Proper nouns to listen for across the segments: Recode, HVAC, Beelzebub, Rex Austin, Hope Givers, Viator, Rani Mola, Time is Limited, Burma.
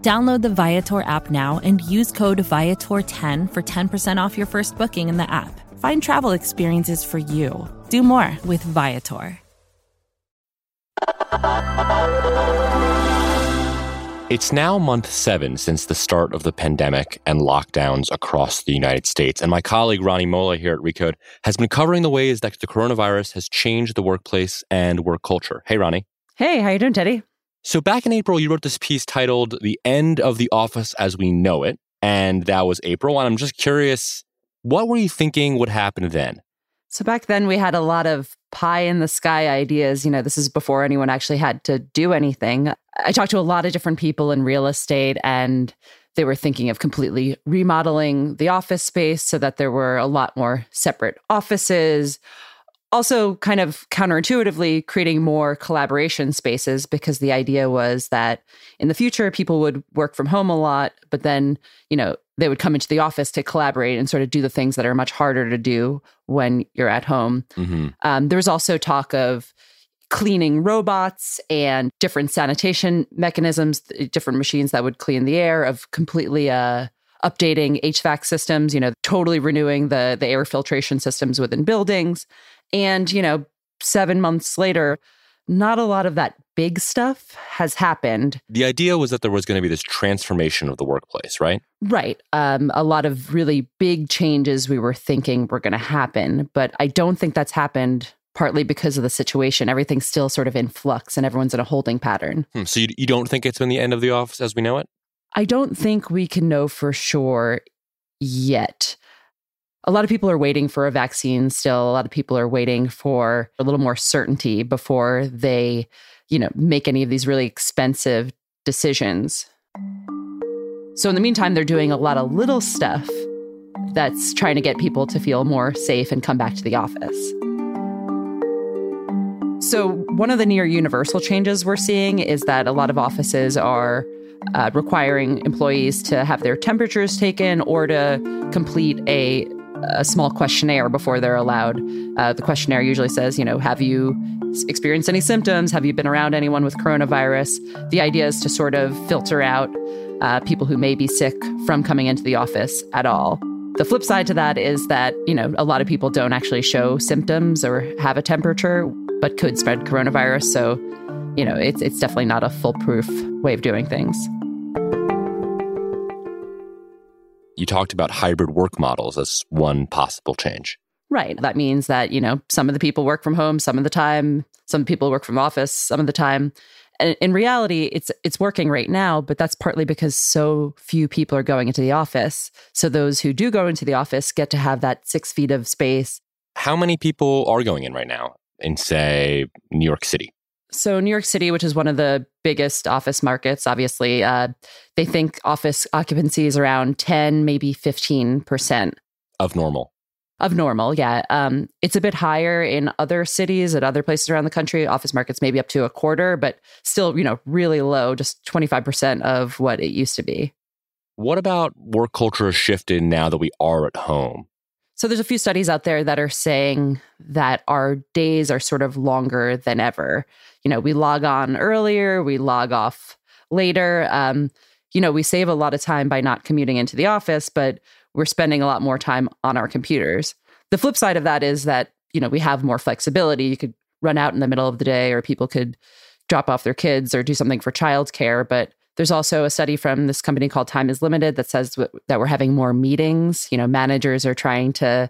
Download the Viator app now and use code Viator10 for 10% off your first booking in the app. Find travel experiences for you. Do more with Viator. It's now month 7 since the start of the pandemic and lockdowns across the United States. And my colleague, Rani Mola here at Recode, has been covering the ways that the coronavirus has changed the workplace and work culture. Hey, Rani. Hey, how you doing, Teddy? So back in April, you wrote this piece titled The End of the Office as We Know It, and that was April. And I'm just curious, what were you thinking would happen then? So back then, we had a lot of pie-in-the-sky ideas. You know, this is before anyone actually had to do anything. I talked to a lot of different people in real estate, and they were thinking of completely remodeling the office space so that there were a lot more separate offices. Also, kind of counterintuitively, creating more collaboration spaces, because the idea was that in the future, people would work from home a lot, but then, you know, they would come into the office to collaborate and sort of do the things that are much harder to do when you're at home. Mm-hmm. There was also talk of cleaning robots and different sanitation mechanisms, different machines that would clean the air, of completely updating HVAC systems, you know, totally renewing the air filtration systems within buildings. And, you know, 7 months later, not a lot of that big stuff has happened. The idea was that there was going to be this transformation of the workplace, right? Right. A lot of really big changes we were thinking were going to happen, but I don't think that's happened, partly because of the situation. Everything's still sort of in flux and everyone's in a holding pattern. So you don't think it's been the end of the office as we know it? I don't think we can know for sure yet. A lot of people are waiting for a vaccine still. A lot of people are waiting for a little more certainty before they, you know, make any of these really expensive decisions. So in the meantime, they're doing a lot of little stuff that's trying to get people to feel more safe and come back to the office. So one of the near universal changes we're seeing is that a lot of offices are requiring employees to have their temperatures taken or to complete a small questionnaire before they're allowed. The questionnaire usually says, you know, have you experienced any symptoms? Have you been around anyone with coronavirus? The idea is to sort of filter out people who may be sick from coming into the office at all. The flip side to that is that, you know, a lot of people don't actually show symptoms or have a temperature, but could spread coronavirus. So, you know, it's definitely not a foolproof way of doing things. You talked about hybrid work models as one possible change. Right. That means that, you know, some of the people work from home some of the time, some people work from office some of the time. And in reality, it's working right now, but that's partly because so few people are going into the office. So those who do go into the office get to have that 6 feet of space. How many people are going in right now in, say, New York City? So New York City, which is one of the biggest office markets, obviously, they think office occupancy is around 10, maybe 15%. Of normal. Of normal, yeah. It's a bit higher in other cities, at other places around the country. Office markets maybe up to a quarter, but still, you know, really low, just 25% of what it used to be. What about work culture has shifted now that we are at home? So there's a few studies out there that are saying that our days are sort of longer than ever. You know, we log on earlier, we log off later. You know, we save a lot of time by not commuting into the office, but we're spending a lot more time on our computers. The flip side of that is that, you know, we have more flexibility. You could run out in the middle of the day, or people could drop off their kids or do something for childcare. But there's also a study from this company called Time is Limited that says that we're having more meetings. You know, managers are trying to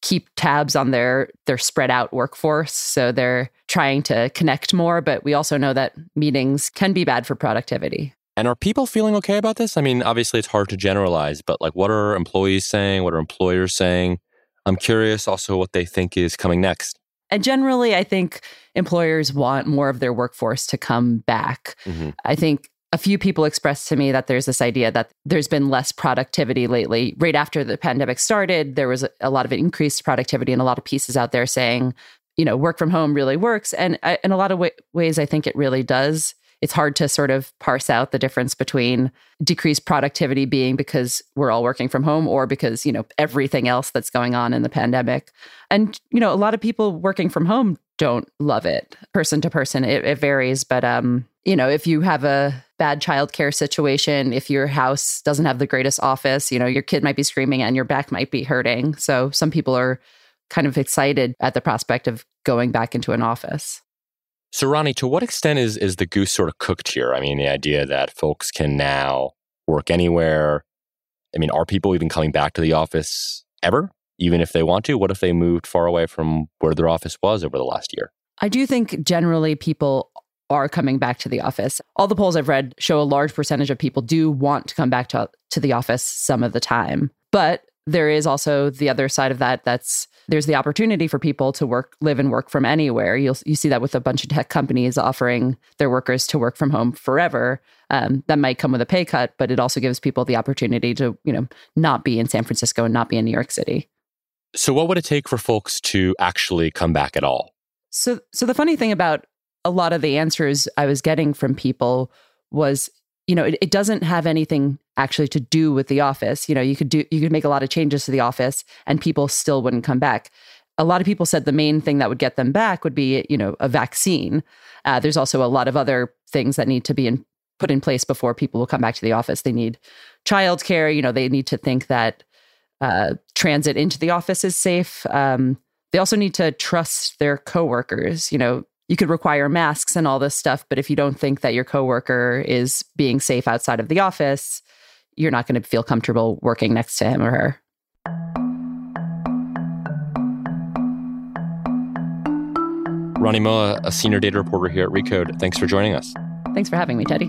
keep tabs on their spread out workforce. So they're trying to connect more. But we also know that meetings can be bad for productivity. And are people feeling okay about this? I mean, obviously, it's hard to generalize, but like, what are employees saying? What are employers saying? I'm curious also what they think is coming next. And generally, I think employers want more of their workforce to come back. Mm-hmm. I think a few people expressed to me that there's this idea that there's been less productivity lately. Right after the pandemic started, there was a lot of increased productivity and a lot of pieces out there saying, you know, work from home really works. And in a lot of ways, I think it really does. It's hard to sort of parse out the difference between decreased productivity being because we're all working from home or because, you know, everything else that's going on in the pandemic. And, you know, a lot of people working from home don't love it. Person to person, it varies. But, you know, if you have a bad childcare situation, if your house doesn't have the greatest office, you know, your kid might be screaming and your back might be hurting. So some people are kind of excited at the prospect of going back into an office. So Rani, to what extent is the goose sort of cooked here? I mean, the idea that folks can now work anywhere. I mean, are people even coming back to the office ever, even if they want to? What if they moved far away from where their office was over the last year? I do think generally people are coming back to the office. All the polls I've read show a large percentage of people do want to come back to the office some of the time. But there is also the other side of that. There's the opportunity for people to live and work from anywhere. You see that with a bunch of tech companies offering their workers to work from home forever. That might come with a pay cut, but it also gives people the opportunity to, you know, not be in San Francisco and not be in New York City. So what would it take for folks to actually come back at all? So the funny thing about a lot of the answers I was getting from people was, you know, it doesn't have anything actually to do with the office. You know, you could make a lot of changes to the office and people still wouldn't come back. A lot of people said the main thing that would get them back would be, you know, a vaccine. There's also a lot of other things that need to be put in place before people will come back to the office. They need childcare. You know, they need to think that transit into the office is safe. They also need to trust their coworkers. You know, you could require masks and all this stuff, but if you don't think that your coworker is being safe outside of the office, you're not going to feel comfortable working next to him or her. Rani Mola, a senior data reporter here at Recode. Thanks for joining us. Thanks for having me, Teddy.